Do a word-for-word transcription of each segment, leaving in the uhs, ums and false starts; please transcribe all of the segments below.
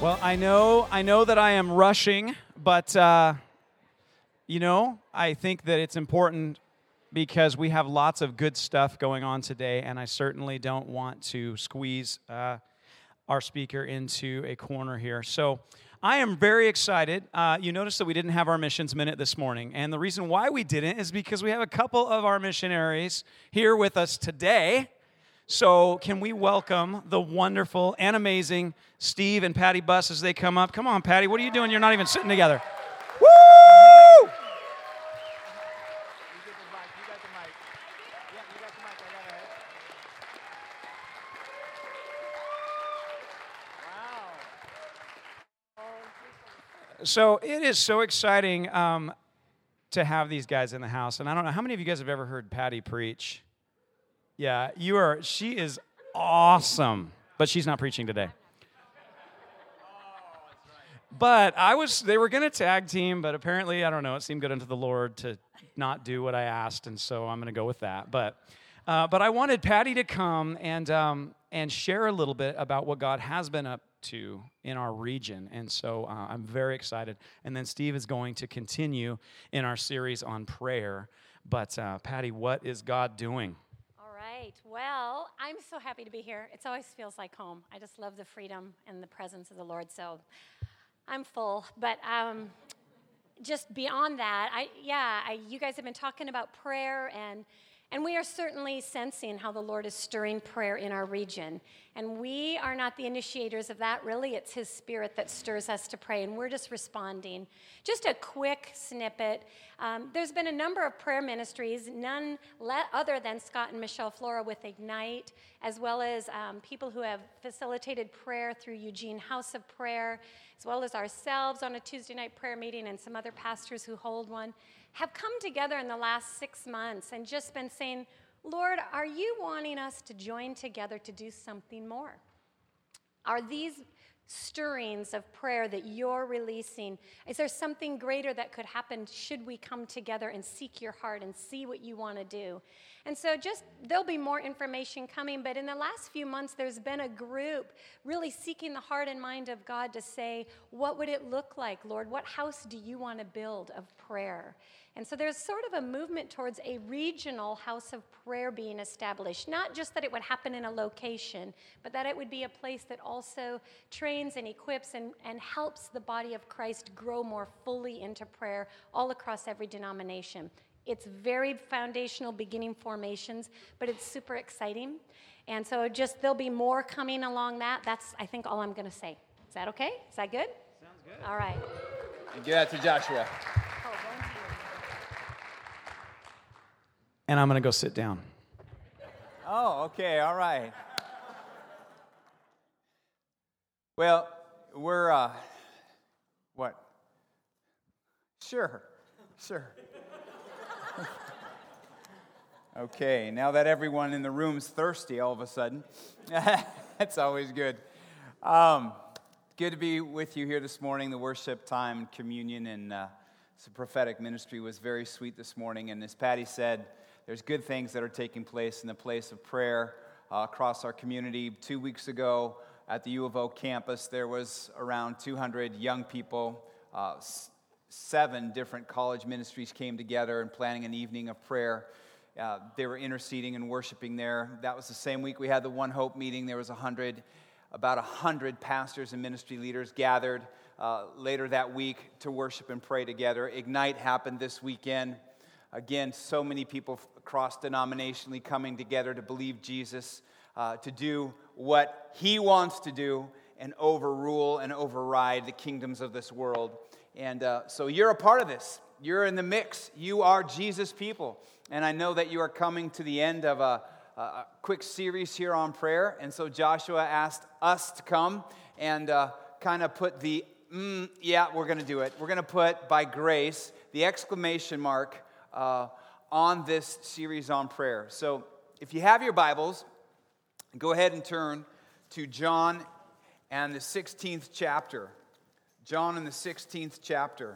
Well, I know I know that I am rushing, but, uh, you know, I think that it's important because we have lots of good stuff going on today, and I certainly don't want to squeeze uh, our speaker into a corner here. So I am very excited. Uh, you notice that we didn't have our missions minute this morning, and the reason why we didn't is because we have a couple of our missionaries here with us today. So can we welcome the wonderful and amazing Steve and Patty Buss as they come up? Come on, Patty, what are you doing? You're not even sitting together. Woo! So it is so exciting um, to have these guys in the house. And I don't know, how many of you guys have ever heard Patty preach? Yeah, you are. She is awesome, but she's not preaching today. But I was. They were going to tag team, but apparently, I don't know. It seemed good unto the Lord to not do what I asked, and so I'm going to go with that. But, uh, but I wanted Patty to come and um, and share a little bit about what God has been up to in our region, and so uh, I'm very excited. And then Steve is going to continue in our series on prayer. But uh, Patty, what is God doing? Well, I'm so happy to be here. It always feels like home. I just love the freedom and the presence of the Lord, so I'm full. But um, just beyond that, I yeah, I, you guys have been talking about prayer, and and we are certainly sensing how the Lord is stirring prayer in our region. And we are not the initiators of that. Really, it's His Spirit that stirs us to pray, and we're just responding. Just a quick snippet. Um, there's been a number of prayer ministries, none le- other than Scott and Michelle Flora with Ignite, as well as um, people who have facilitated prayer through Eugene House of Prayer, as well as ourselves on a Tuesday night prayer meeting, and some other pastors who hold one, have come together in the last six months and just been saying, Lord, are you wanting us to join together to do something more? Are these stirrings of prayer that you're releasing, is there something greater that could happen should we come together and seek your heart and see what you want to do? And so just, there'll be more information coming, but in the last few months, there's been a group really seeking the heart and mind of God to say, what would it look like, Lord? What house do you want to build of prayer? And so there's sort of a movement towards a regional house of prayer being established. Not just that it would happen in a location, but that it would be a place that also trains and equips and, and helps the body of Christ grow more fully into prayer all across every denomination. It's very foundational, beginning formations, but it's super exciting. And so just there'll be more coming along that. That's, I think, all I'm going to say. Is that okay? Is that good? Sounds good. All right. And give that to Joshua. And I'm going to go sit down. Oh, okay, all right. Well, we're, uh, what? Sure, sure. Okay, now that everyone in the room's thirsty all of a sudden, that's always good. Um, good to be with you here this morning. The worship time, communion, and uh, the prophetic ministry was very sweet this morning. And as Patty said, there's good things that are taking place in the place of prayer uh, across our community. Two weeks ago at the U of O campus, there was around two hundred young people. Uh, s- seven different college ministries came together and planning an evening of prayer. Uh, they were interceding and worshiping there. That was the same week we had the One Hope meeting. There was one hundred, about one hundred pastors and ministry leaders gathered uh, later that week to worship and pray together. Ignite happened this weekend. Again, so many people cross-denominationally coming together to believe Jesus, uh, to do what he wants to do and overrule and override the kingdoms of this world. And uh, so you're a part of this. You're in the mix. You are Jesus people. And I know that you are coming to the end of a, a quick series here on prayer. And so Joshua asked us to come and uh, kind of put the, mm, yeah, we're going to do it. We're going to put, by grace, the exclamation mark Uh, on this series on prayer. So if you have your Bibles, go ahead and turn to John and the sixteenth chapter. John and the sixteenth chapter.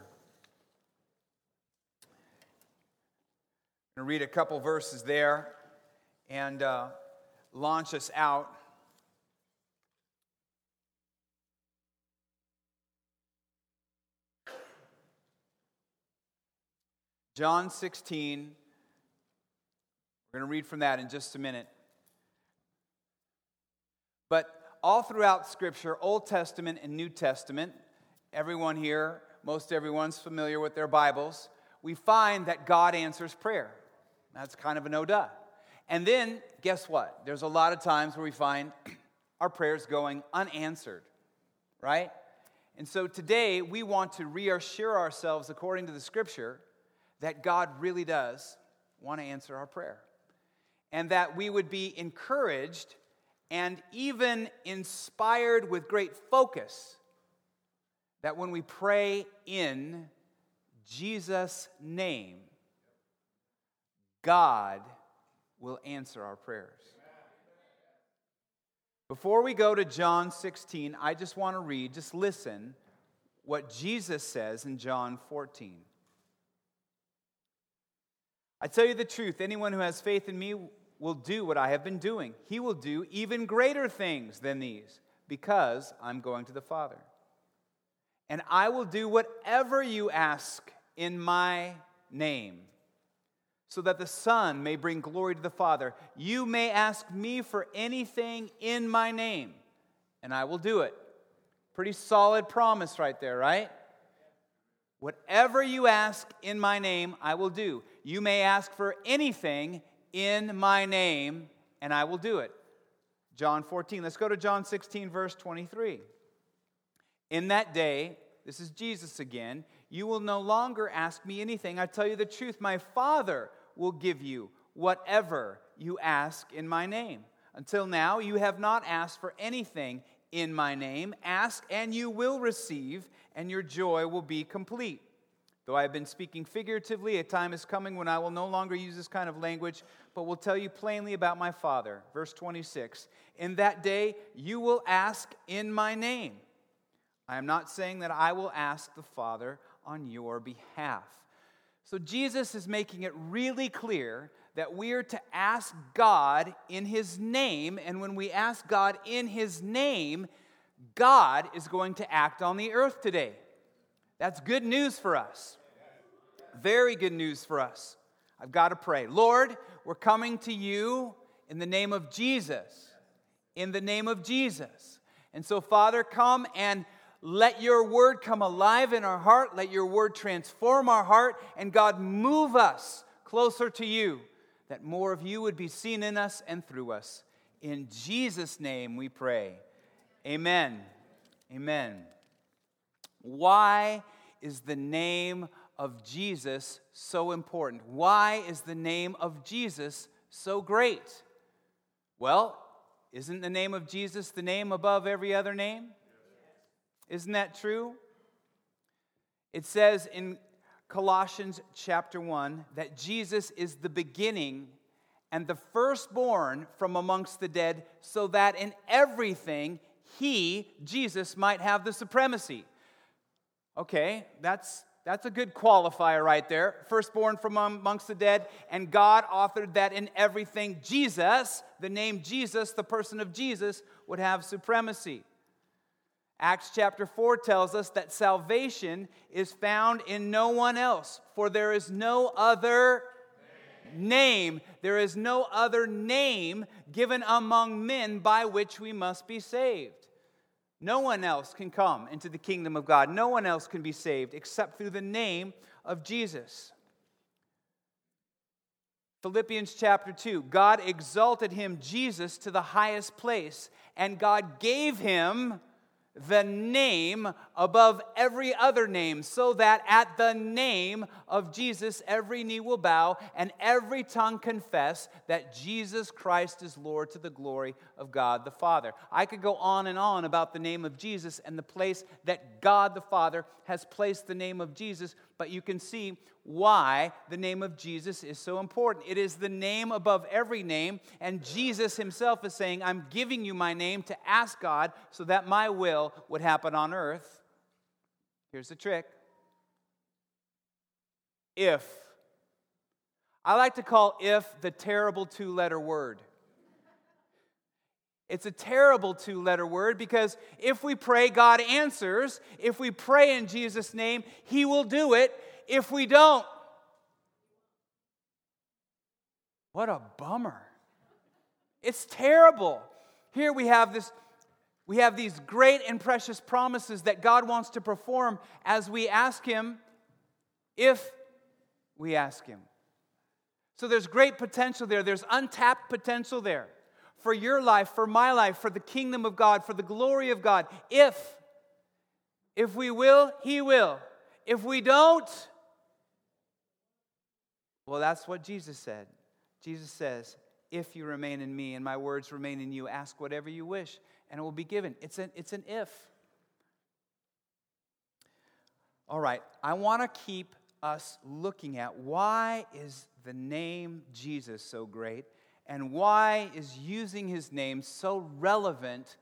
I'm going to read a couple verses there and uh, launch us out. John sixteen, we're going to read from that in just a minute. But all throughout Scripture, Old Testament and New Testament, everyone here, most everyone's familiar with their Bibles, we find that God answers prayer. That's kind of a no-duh. And then, guess what? There's a lot of times where we find our prayers going unanswered, right? And so today, we want to reassure ourselves, according to the Scripture, that God really does want to answer our prayer, and that we would be encouraged and even inspired with great focus that when we pray in Jesus' name, God will answer our prayers. Before we go to John sixteen, I just want to read, just listen, what Jesus says in John fourteen. I tell you the truth, anyone who has faith in me will do what I have been doing. He will do even greater things than these, because I'm going to the Father. And I will do whatever you ask in my name, so that the Son may bring glory to the Father. You may ask me for anything in my name, and I will do it. Pretty solid promise right there, right? Whatever you ask in my name, I will do. You may ask for anything in my name, and I will do it. John fourteen. Let's go to John sixteen, verse twenty-three. In that day, this is Jesus again, you will no longer ask me anything. I tell you the truth, my Father will give you whatever you ask in my name. Until now, you have not asked for anything in my name. Ask, and you will receive, and your joy will be complete. Though I have been speaking figuratively, a time is coming when I will no longer use this kind of language, but will tell you plainly about my Father. Verse twenty-six, in that day you will ask in my name. I am not saying that I will ask the Father on your behalf. So Jesus is making it really clear that we are to ask God in his name, and when we ask God in his name, God is going to act on the earth today. That's good news for us. Very good news for us. I've got to pray. Lord, we're coming to you in the name of Jesus. In the name of Jesus. And so, Father, come and let your word come alive in our heart. Let your word transform our heart. And, God, move us closer to you, that more of you would be seen in us and through us. In Jesus' name we pray. Amen. Amen. Why is the name of Jesus so important? Why is the name of Jesus so great? Well, isn't the name of Jesus the name above every other name? Isn't that true? It says in Colossians chapter one that Jesus is the beginning and the firstborn from amongst the dead, so that in everything he, Jesus, might have the supremacy. Okay, that's that's a good qualifier right there. Firstborn from amongst the dead, and God authored that in everything Jesus, the name Jesus, the person of Jesus, would have supremacy. Acts chapter four tells us that salvation is found in no one else, for there is no other name. There is no other name given among men by which we must be saved. No one else can come into the kingdom of God. No one else can be saved except through the name of Jesus. Philippians chapter two, God exalted him, Jesus, to the highest place, and God gave him the name above every other name, so that at the name of Jesus every knee will bow and every tongue confess that Jesus Christ is Lord, to the glory of God the Father. I could go on and on about the name of Jesus and the place that God the Father has placed the name of Jesus, but you can see why the name of Jesus is so important. It is the name above every name, and Jesus himself is saying, I'm giving you my name to ask God so that my will would happen on earth. Here's the trick. If. I like to call if the terrible two-letter word. It's a terrible two-letter word, because if we pray, God answers. If we pray in Jesus' name, he will do it. If we don't, What a bummer. It's terrible. Here we have this, we have these great and precious promises that God wants to perform as we ask Him, if we ask Him. So there's great potential there. There's untapped potential there for your life, for my life, for the kingdom of God, for the glory of God. If, if we will, He will. If we don't, well, that's what Jesus said. Jesus says, if you remain in me and my words remain in you, ask whatever you wish and it will be given. It's an, it's an if. All right, I want to keep us looking at why is the name Jesus so great and why is using His name so relevant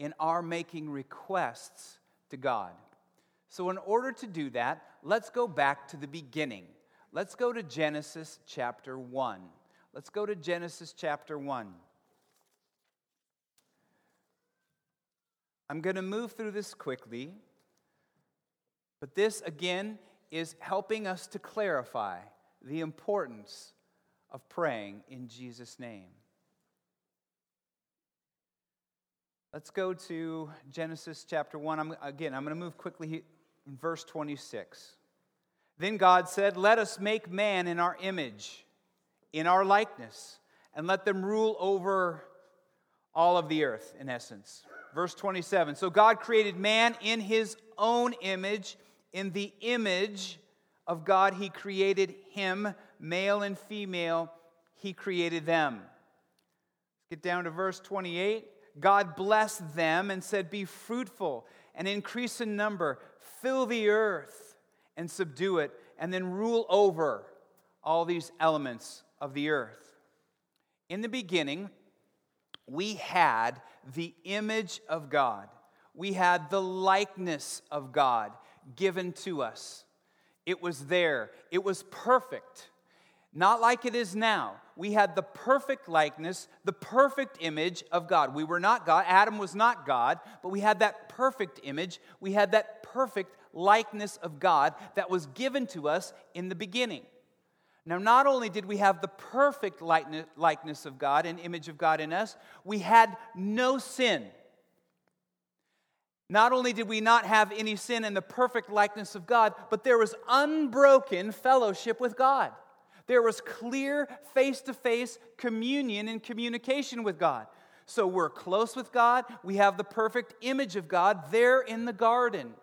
in our making requests to God. So in order to do that, let's go back to the beginning. Let's go to Genesis chapter one. Let's go to Genesis chapter one. I'm going to move through this quickly, but this, again, is helping us to clarify the importance of praying in Jesus' name. Let's go to Genesis chapter one. I'm, again, I'm going to move quickly in verse twenty-six. Then God said, let us make man in our image, in our likeness, and let them rule over all of the earth, in essence. Verse twenty-seven, so God created man in His own image. In the image of God, He created him. Male and female, He created them. Get down to verse twenty-eight. God blessed them and said, be fruitful and increase in number. Fill the earth and subdue it, and then rule over all these elements of the earth. In the beginning, we had the image of God. We had the likeness of God given to us. It was there. It was perfect. Not like it is now. We had the perfect likeness, the perfect image of God. We were not God. Adam was not God, but we had that perfect image. We had that perfect likeness of God that was given to us in the beginning. Now, not only did we have the perfect likeness of God and image of God in us, we had no sin. Not only did we not have any sin in the perfect likeness of God, but there was unbroken fellowship with God. There was clear face-to-face communion and communication with God. So we're close with God. We have the perfect image of God there in the garden.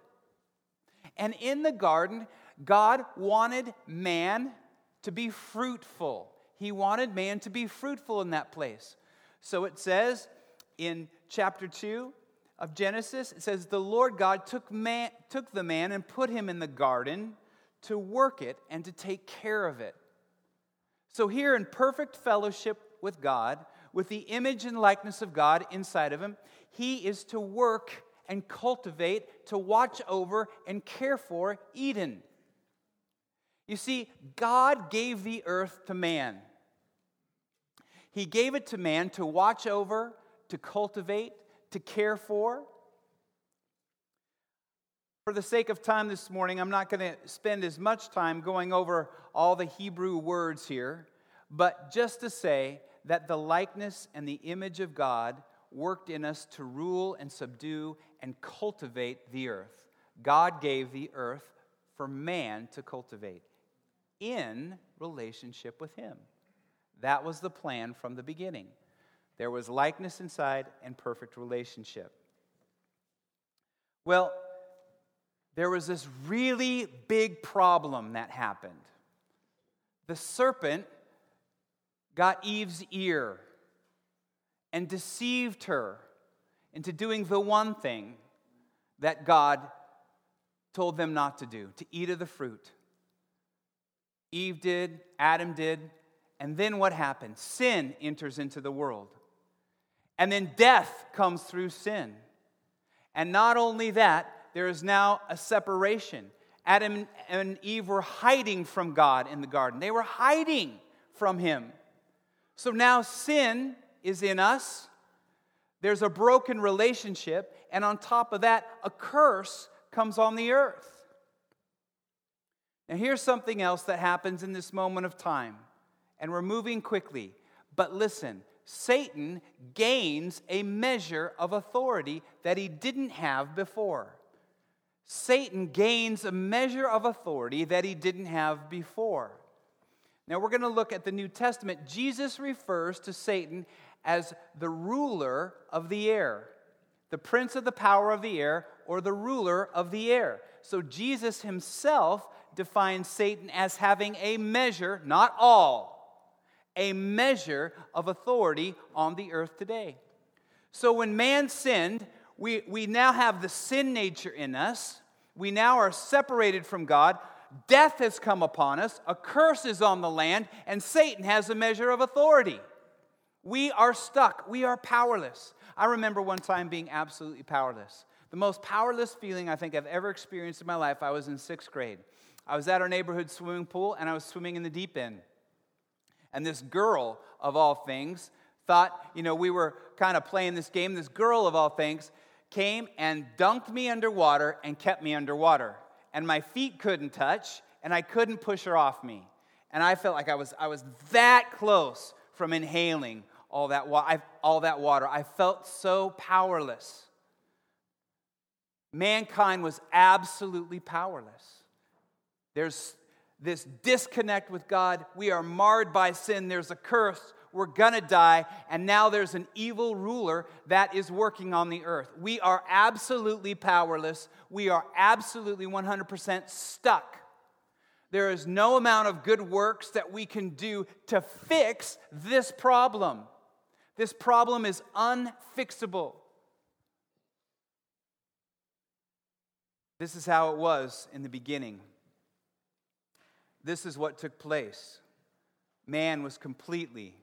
And in the garden, God wanted man to be fruitful. He wanted man to be fruitful in that place. So it says in chapter two of Genesis, it says, the Lord God took man, took the man and put him in the garden to work it and to take care of it. So here in perfect fellowship with God, with the image and likeness of God inside of him, he is to work and cultivate, to watch over, and care for Eden. You see, God gave the earth to man. He gave it to man to watch over, to cultivate, to care for. For the sake of time this morning, I'm not going to spend as much time going over all the Hebrew words here, but just to say that the likeness and the image of God worked in us to rule and subdue and cultivate the earth. God gave the earth for man to cultivate in relationship with Him. That was the plan from the beginning. There was likeness inside and perfect relationship. Well, there was this really big problem that happened. The serpent got Eve's ear and deceived her into doing the one thing that God told them not to do, to eat of the fruit. Eve did, Adam did, and then what happened? Sin enters into the world. And then death comes through sin. And not only that, there is now a separation. Adam and Eve were hiding from God in the garden. They were hiding from Him. So now sin is in us, there's a broken relationship, and on top of that, a curse comes on the earth. Now here's something else that happens in this moment of time and we're moving quickly. But listen, Satan gains a measure of authority that he didn't have before. Satan gains a measure of authority that he didn't have before. Now we're going to look at the New Testament. Jesus refers to Satan as the ruler of the air, the prince of the power of the air, or the ruler of the air. So Jesus himself defines Satan as having a measure, not all, a measure of authority on the earth today. So when man sinned, we, we now have the sin nature in us. We now are separated from God. Death has come upon us. A curse is on the land, and Satan has a measure of authority. We are stuck. We are powerless. I remember one time being absolutely powerless. The most powerless feeling I think I've ever experienced in my life, I was in sixth grade. I was at our neighborhood swimming pool, and I was swimming in the deep end. And this girl, of all things, thought, you know, we were kind of playing this game. This girl, of all things, came and dunked me underwater and kept me underwater. And my feet couldn't touch, and I couldn't push her off me. And I felt like I was I was that close from inhaling all that, wa- all that water. I felt so powerless. Mankind was absolutely powerless. There's this disconnect with God. We are marred by sin. There's a curse. We're going to die. And now there's an evil ruler that is working on the earth. We are absolutely powerless. We are absolutely one hundred percent stuck. There is no amount of good works that we can do to fix this problem. This problem is unfixable. This is how it was in the beginning. This is what took place. Man was completely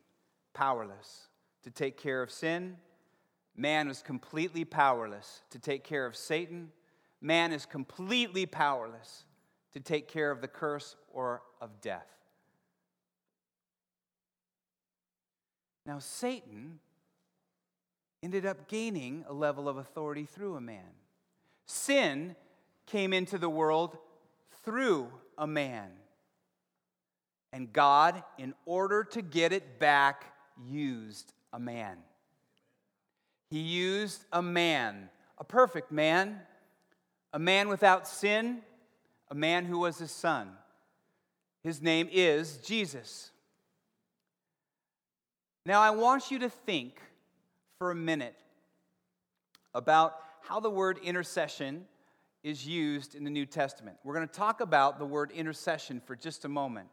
powerless to take care of sin. Man was completely powerless to take care of Satan. Man is completely powerless to take care of the curse or of death. Now, Satan ended up gaining a level of authority through a man. Sin came into the world through a man. And God, in order to get it back, used a man. He used a man, a perfect man, a man without sin, a man who was his son. His name is Jesus. Now I want you to think for a minute about how the word intercession is used in the New Testament. We're going to talk about the word intercession for just a moment.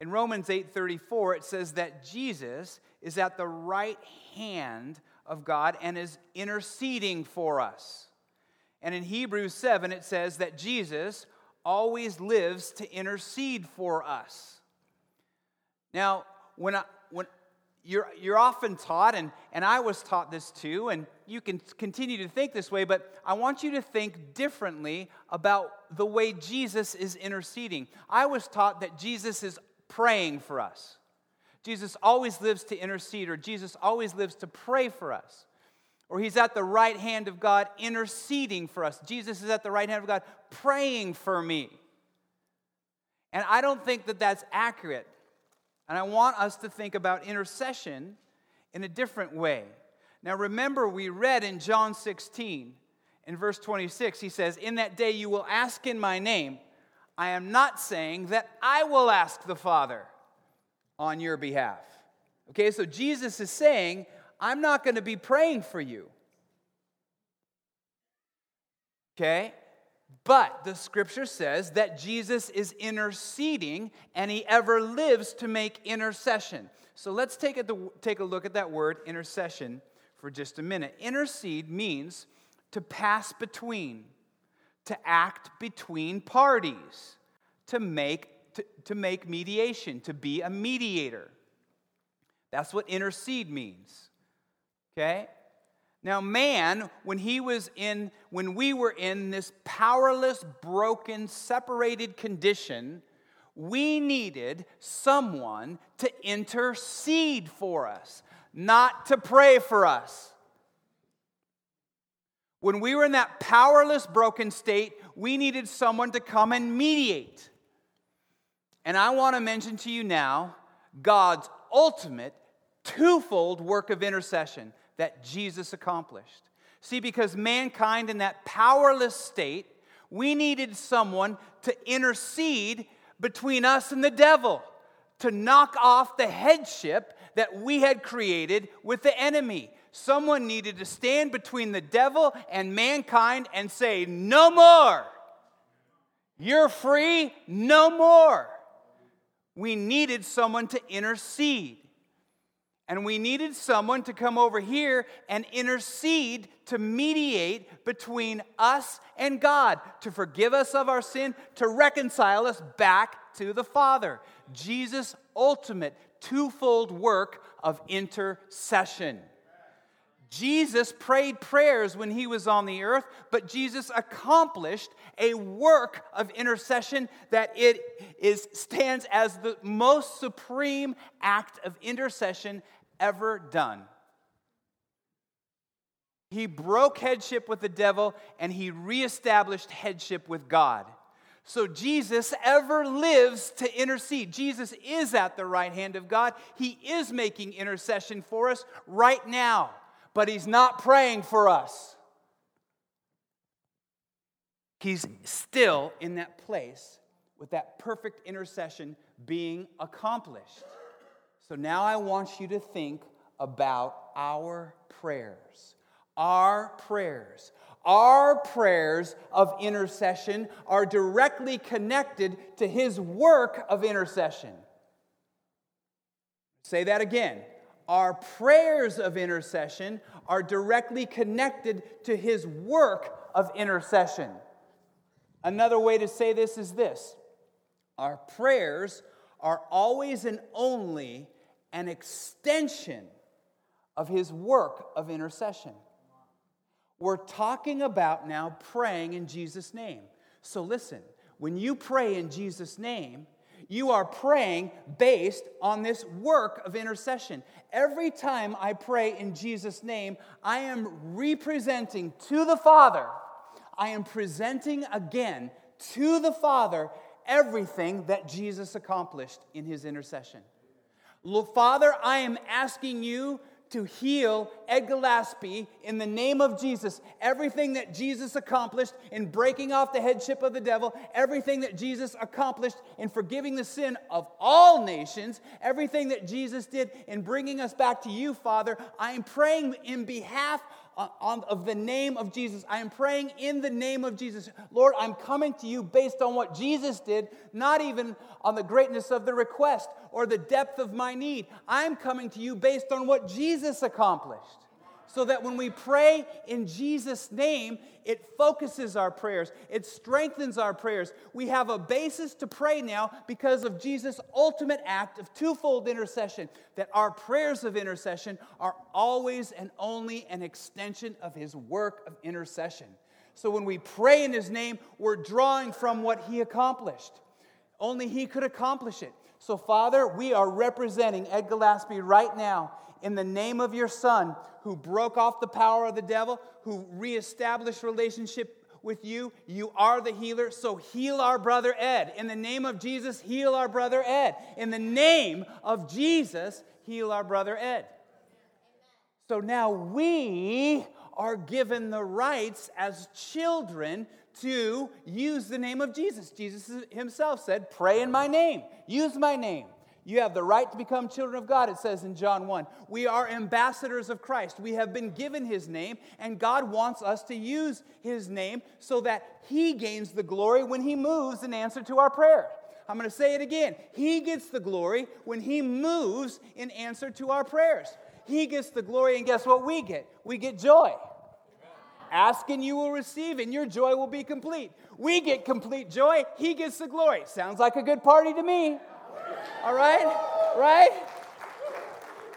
In Romans eight thirty-four, it says that Jesus is at the right hand of God and is interceding for us. And in Hebrews seven, it says that Jesus always lives to intercede for us. Now, when I, when you're you're often taught, and, and I was taught this too, and you can continue to think this way, but I want you to think differently about the way Jesus is interceding. I was taught that Jesus is praying for us. Jesus always lives to intercede, or Jesus always lives to pray for us. Or he's at the right hand of God interceding for us. Jesus is at the right hand of God praying for me. And I don't think that that's accurate. And I want us to think about intercession in a different way. Now remember, we read in John sixteen, in verse twenty-six, he says, "In that day you will ask in my name. I am not saying that I will ask the Father on your behalf." Okay, so Jesus is saying, I'm not going to be praying for you. Okay? But the scripture says that Jesus is interceding and he ever lives to make intercession. So let's take a, take a look at that word intercession for just a minute. Intercede means to pass between, to act between parties, to make to, to make mediation, to be a mediator. That's what intercede means. Okay? Now man, when he was in, when we were in this powerless, broken, separated condition, we needed someone to intercede for us, not to pray for us. When we were in that powerless, broken state, we needed someone to come and mediate. And I want to mention to you now God's ultimate twofold work of intercession that Jesus accomplished. See, because mankind in that powerless state, we needed someone to intercede between us and the devil, to knock off the headship that we had created with the enemy. Someone needed to stand between the devil and mankind and say, no more. You're free, no more. We needed someone to intercede. And we needed someone to come over here and intercede, to mediate between us and God, to forgive us of our sin, to reconcile us back to the Father. Jesus' ultimate twofold work of intercession. Jesus prayed prayers when he was on the earth, but Jesus accomplished a work of intercession that it is stands as the most supreme act of intercession ever done. He broke headship with the devil, and he reestablished headship with God. So Jesus ever lives to intercede. Jesus is at the right hand of God. He is making intercession for us right now. But he's not praying for us. He's still in that place with that perfect intercession being accomplished. So now I want you to think about our prayers. Our prayers. Our prayers of intercession are directly connected to his work of intercession. Say that again. Our prayers of intercession are directly connected to his work of intercession. Another way to say this is this. Our prayers are always and only an extension of his work of intercession. We're talking about now praying in Jesus' name. So listen, when you pray in Jesus' name, you are praying based on this work of intercession. Every time I pray in Jesus' name, I am representing to the Father, I am presenting again to the Father everything that Jesus accomplished in his intercession. Look, Father, I am asking you to heal Ed Gillespie in the name of Jesus. Everything that Jesus accomplished in breaking off the headship of the devil, everything that Jesus accomplished in forgiving the sin of all nations, everything that Jesus did in bringing us back to you, Father, I am praying in behalf of the name of Jesus. I am praying in the name of Jesus. Lord, I'm coming to you based on what Jesus did, not even on the greatness of the request or the depth of my need. I'm coming to you based on what Jesus accomplished. So that when we pray in Jesus' name, it focuses our prayers. It strengthens our prayers. We have a basis to pray now because of Jesus' ultimate act of twofold intercession, that our prayers of intercession are always and only an extension of his work of intercession. So when we pray in his name, we're drawing from what he accomplished. Only he could accomplish it. So, Father, we are representing Ed Gillespie right now in the name of your Son, who broke off the power of the devil, who reestablished relationship with you. You are the healer, so heal our brother Ed. In the name of Jesus, heal our brother Ed. In the name of Jesus, heal our brother Ed. So now we are given the rights as children to use the name of Jesus. Jesus himself said, pray in my name, use my name. You have the right to become children of God, it says in John one. We are ambassadors of Christ. We have been given his name, and God wants us to use his name so that he gains the glory when he moves in answer to our prayer. I'm going to say it again. He gets the glory when he moves in answer to our prayers. He gets the glory, and guess what we get? We get joy. Ask and you will receive, and your joy will be complete. We get complete joy. He gets the glory. Sounds like a good party to me. All right? Right?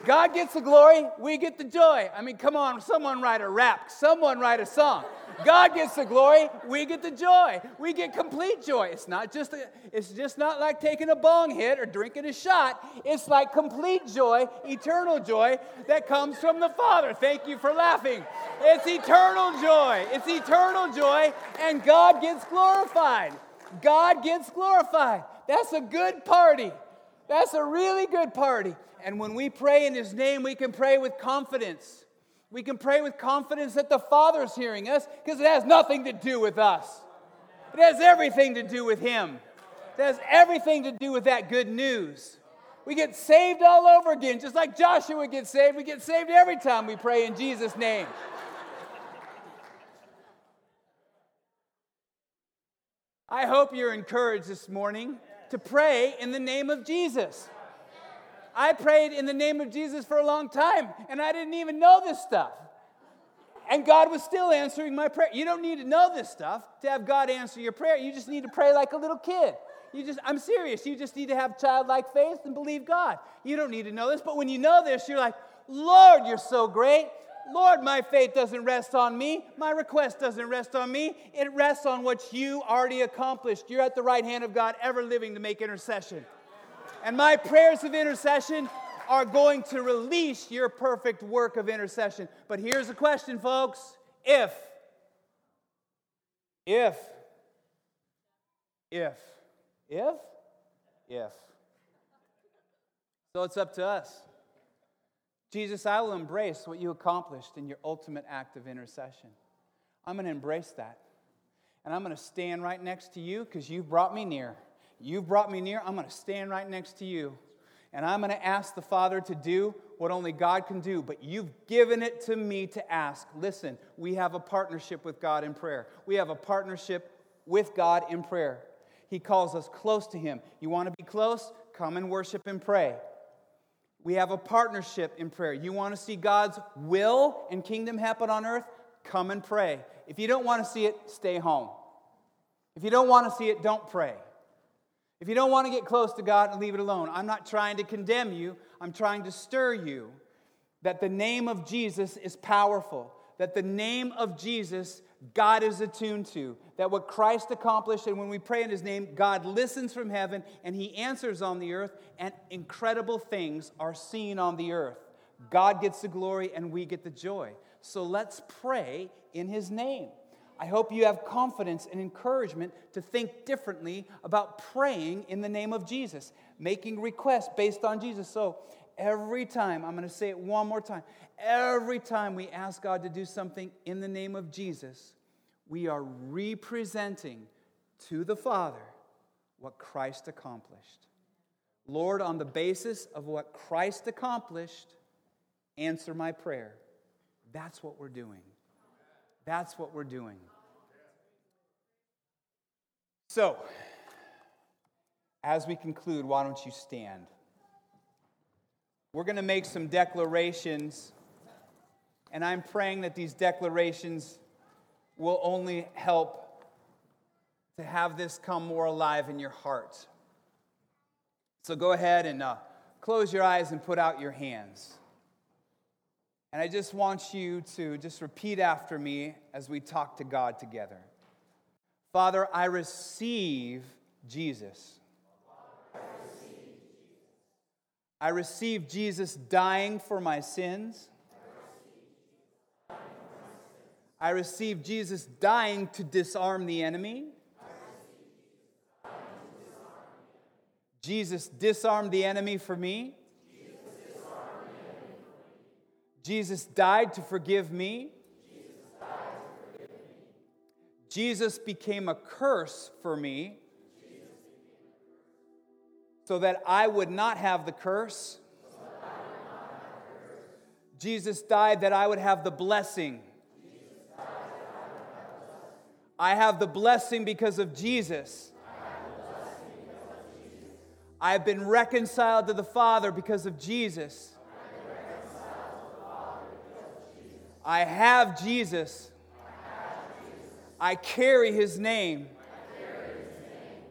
God gets the glory. We get the joy. I mean, come on. Someone write a rap. Someone write a song. God gets the glory. We get the joy. We get complete joy. It's not just a, it's just not like taking a bong hit or drinking a shot. It's like complete joy, eternal joy that comes from the Father. Thank you for laughing. It's eternal joy. It's eternal joy, and God gets glorified. God gets glorified That's a good party. That's a really good party. And when we pray in His name, we can pray with confidence. We can pray with confidence that the Father's hearing us, because it has nothing to do with us. It has everything to do with Him. It has everything to do with that good news. We get saved all over again, just like Joshua gets saved. We get saved every time we pray in Jesus' name. I hope you're encouraged this morning to pray in the name of Jesus. I prayed in the name of Jesus for a long time, and I didn't even know this stuff. And God was still answering my prayer. You don't need to know this stuff to have God answer your prayer. You just need to pray like a little kid. You just, I'm serious. You just need to have childlike faith and believe God. You don't need to know this, but when you know this, you're like, Lord, you're so great. Lord, my faith doesn't rest on me. My request doesn't rest on me. It rests on what you already accomplished. You're at the right hand of God, ever living to make intercession. And my prayers of intercession are going to release your perfect work of intercession. But here's the question, folks. If, if, if, if, if. So it's up to us. Jesus, I will embrace what you accomplished in your ultimate act of intercession. I'm going to embrace that. And I'm going to stand right next to you because you brought me near. You brought me near. I'm going to stand right next to you. And I'm going to ask the Father to do what only God can do. But you've given it to me to ask. Listen, we have a partnership with God in prayer. We have a partnership with God in prayer. He calls us close to Him. You want to be close? Come and worship and pray. We have a partnership in prayer. You want to see God's will and kingdom happen on earth? Come and pray. If you don't want to see it, stay home. If you don't want to see it, don't pray. If you don't want to get close to God, leave it alone. I'm not trying to condemn you. I'm trying to stir you that the name of Jesus is powerful, that the name of Jesus God is attuned to, that what Christ accomplished, and when we pray in His name, God listens from heaven, and He answers on the earth, and incredible things are seen on the earth. God gets the glory, and we get the joy. So let's pray in His name. I hope you have confidence and encouragement to think differently about praying in the name of Jesus, making requests based on Jesus. So every time, I'm going to say it one more time, every time we ask God to do something in the name of Jesus, we are representing to the Father what Christ accomplished. Lord, on the basis of what Christ accomplished, answer my prayer. That's what we're doing. That's what we're doing. So, as we conclude, why don't you stand? We're going to make some declarations, and I'm praying that these declarations will only help to have this come more alive in your heart. So go ahead and uh, close your eyes and put out your hands. And I just want you to just repeat after me as we talk to God together. Father, I receive Jesus. I receive Jesus dying for my sins. I receive Jesus dying to disarm the enemy. Jesus disarmed the enemy for me. Jesus died to forgive me. Jesus died to forgive me. Jesus became a curse for me so that I would not have the curse. So that I would not have the curse. Jesus died that I would have the blessing. Jesus died that I would have the blessing. I have the blessing because of Jesus. I have the blessing because of Jesus. I have been reconciled to the Father because of Jesus. I have Jesus. I have Jesus. I carry His name. I carry His name.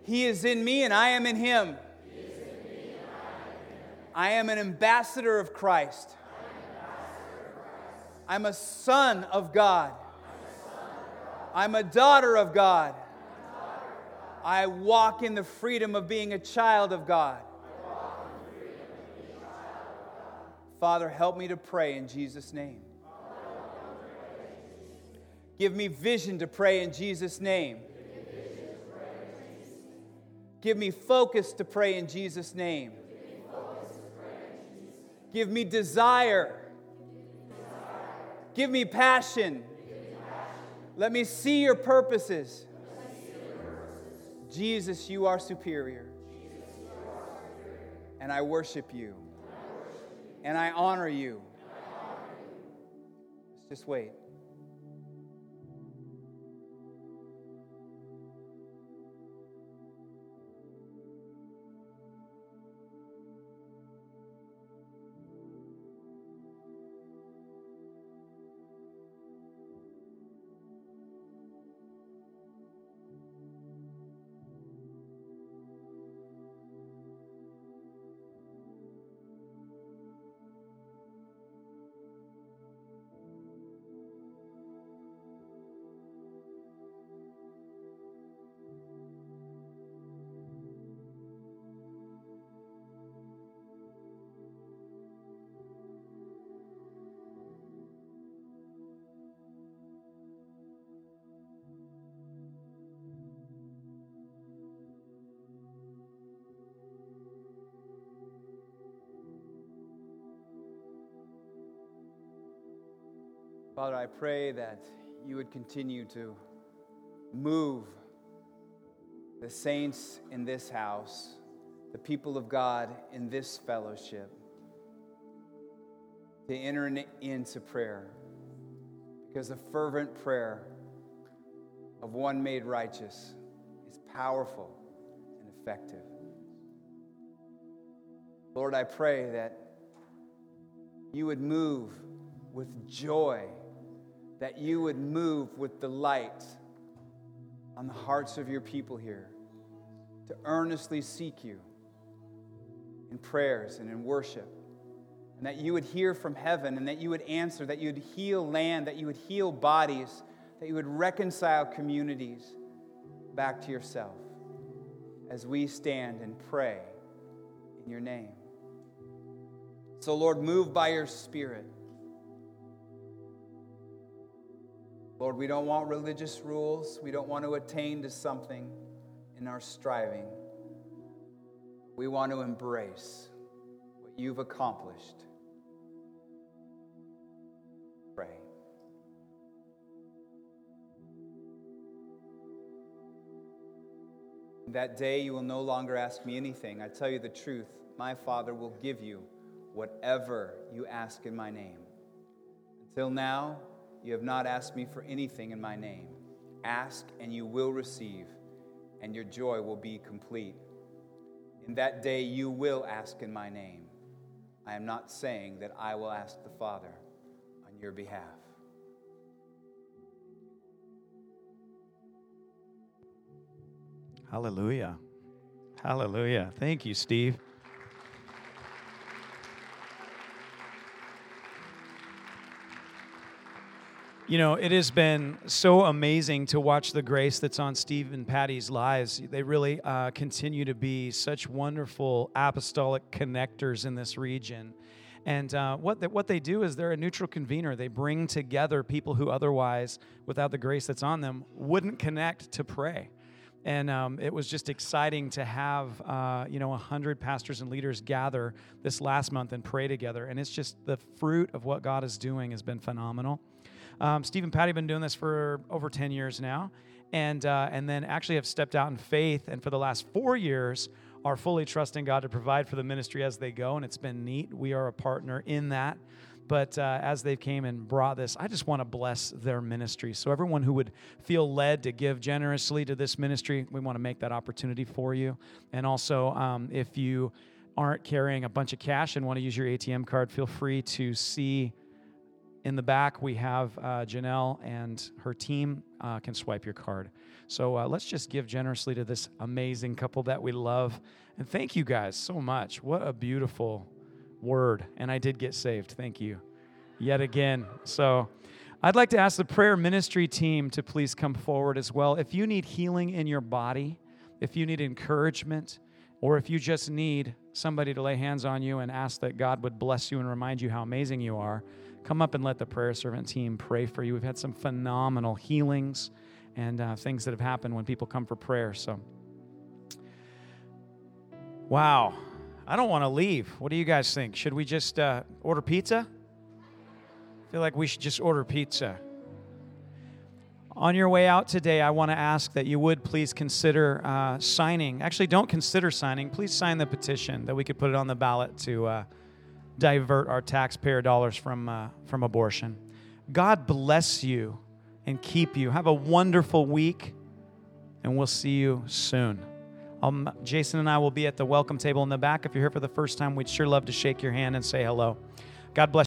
He is in me and I am in Him. He is in me and I am in Him. I am an ambassador of Christ. I am an ambassador of Christ. I'm a son of God. I'm a daughter of God. I walk in the freedom of being a child of God. I walk in the freedom of being a child of God. Father, help me to pray in Jesus' name. Give me vision to pray in Jesus' name. Give me focus to pray in Jesus' name. Give me desire. Give me passion. Let me see your purposes. Jesus, you are superior. And I worship you. And I honor you. Let's just wait. Father, I pray that you would continue to move the saints in this house, the people of God in this fellowship, to enter into prayer. Because the fervent prayer of one made righteous is powerful and effective. Lord, I pray that you would move with joy, that you would move with delight on the hearts of your people here to earnestly seek you in prayers and in worship, and that you would hear from heaven, and that you would answer, that you would heal land, that you would heal bodies, that you would reconcile communities back to yourself as we stand and pray in your name. So, Lord, move by your Spirit. Lord, we don't want religious rules. We don't want to attain to something in our striving. We want to embrace what you've accomplished. Pray. That day you will no longer ask me anything. I tell you the truth, my Father will give you whatever you ask in my name. Until now, you have not asked me for anything in my name. Ask and you will receive, and your joy will be complete. In that day you will ask in my name. I am not saying that I will ask the Father on your behalf. Hallelujah. Hallelujah. Thank you, Steve. You know, it has been so amazing to watch the grace that's on Steve and Patty's lives. They really uh, continue to be such wonderful apostolic connectors in this region. And uh, what they, what they do is they're a neutral convener. They bring together people who otherwise, without the grace that's on them, wouldn't connect to pray. And um, it was just exciting to have, uh, you know, one hundred pastors and leaders gather this last month and pray together. And it's just the fruit of what God is doing has been phenomenal. Um, Steve and Patty have been doing this for over ten years now, and uh, and then actually have stepped out in faith, and for the last four years are fully trusting God to provide for the ministry as they go, and it's been neat. We are a partner in that, but uh, as they came and brought this, I just want to bless their ministry. So everyone who would feel led to give generously to this ministry, we want to make that opportunity for you. And also, um, if you aren't carrying a bunch of cash and want to use your A T M card, feel free to see. In the back, we have uh, Janelle and her team uh, can swipe your card. So uh, let's just give generously to this amazing couple that we love. And thank you guys so much. What a beautiful word. And I did get saved. Thank you yet again. So I'd like to ask the prayer ministry team to please come forward as well. If you need healing in your body, if you need encouragement, or if you just need somebody to lay hands on you and ask that God would bless you and remind you how amazing you are, come up and let the prayer servant team pray for you. We've had some phenomenal healings and uh, things that have happened when people come for prayer. So Wow. I don't want to leave. What do you guys think? Should we just uh, order pizza? I feel like we should just order pizza. On your way out today, I want to ask that you would please consider uh, signing. Actually, don't consider signing. Please sign the petition that we could put it on the ballot to uh, divert our taxpayer dollars from uh, from abortion. God bless you and keep you. Have a wonderful week, and we'll see you soon. Um, Jason and I will be at the welcome table in the back. If you're here for the first time, we'd sure love to shake your hand and say hello. God bless you.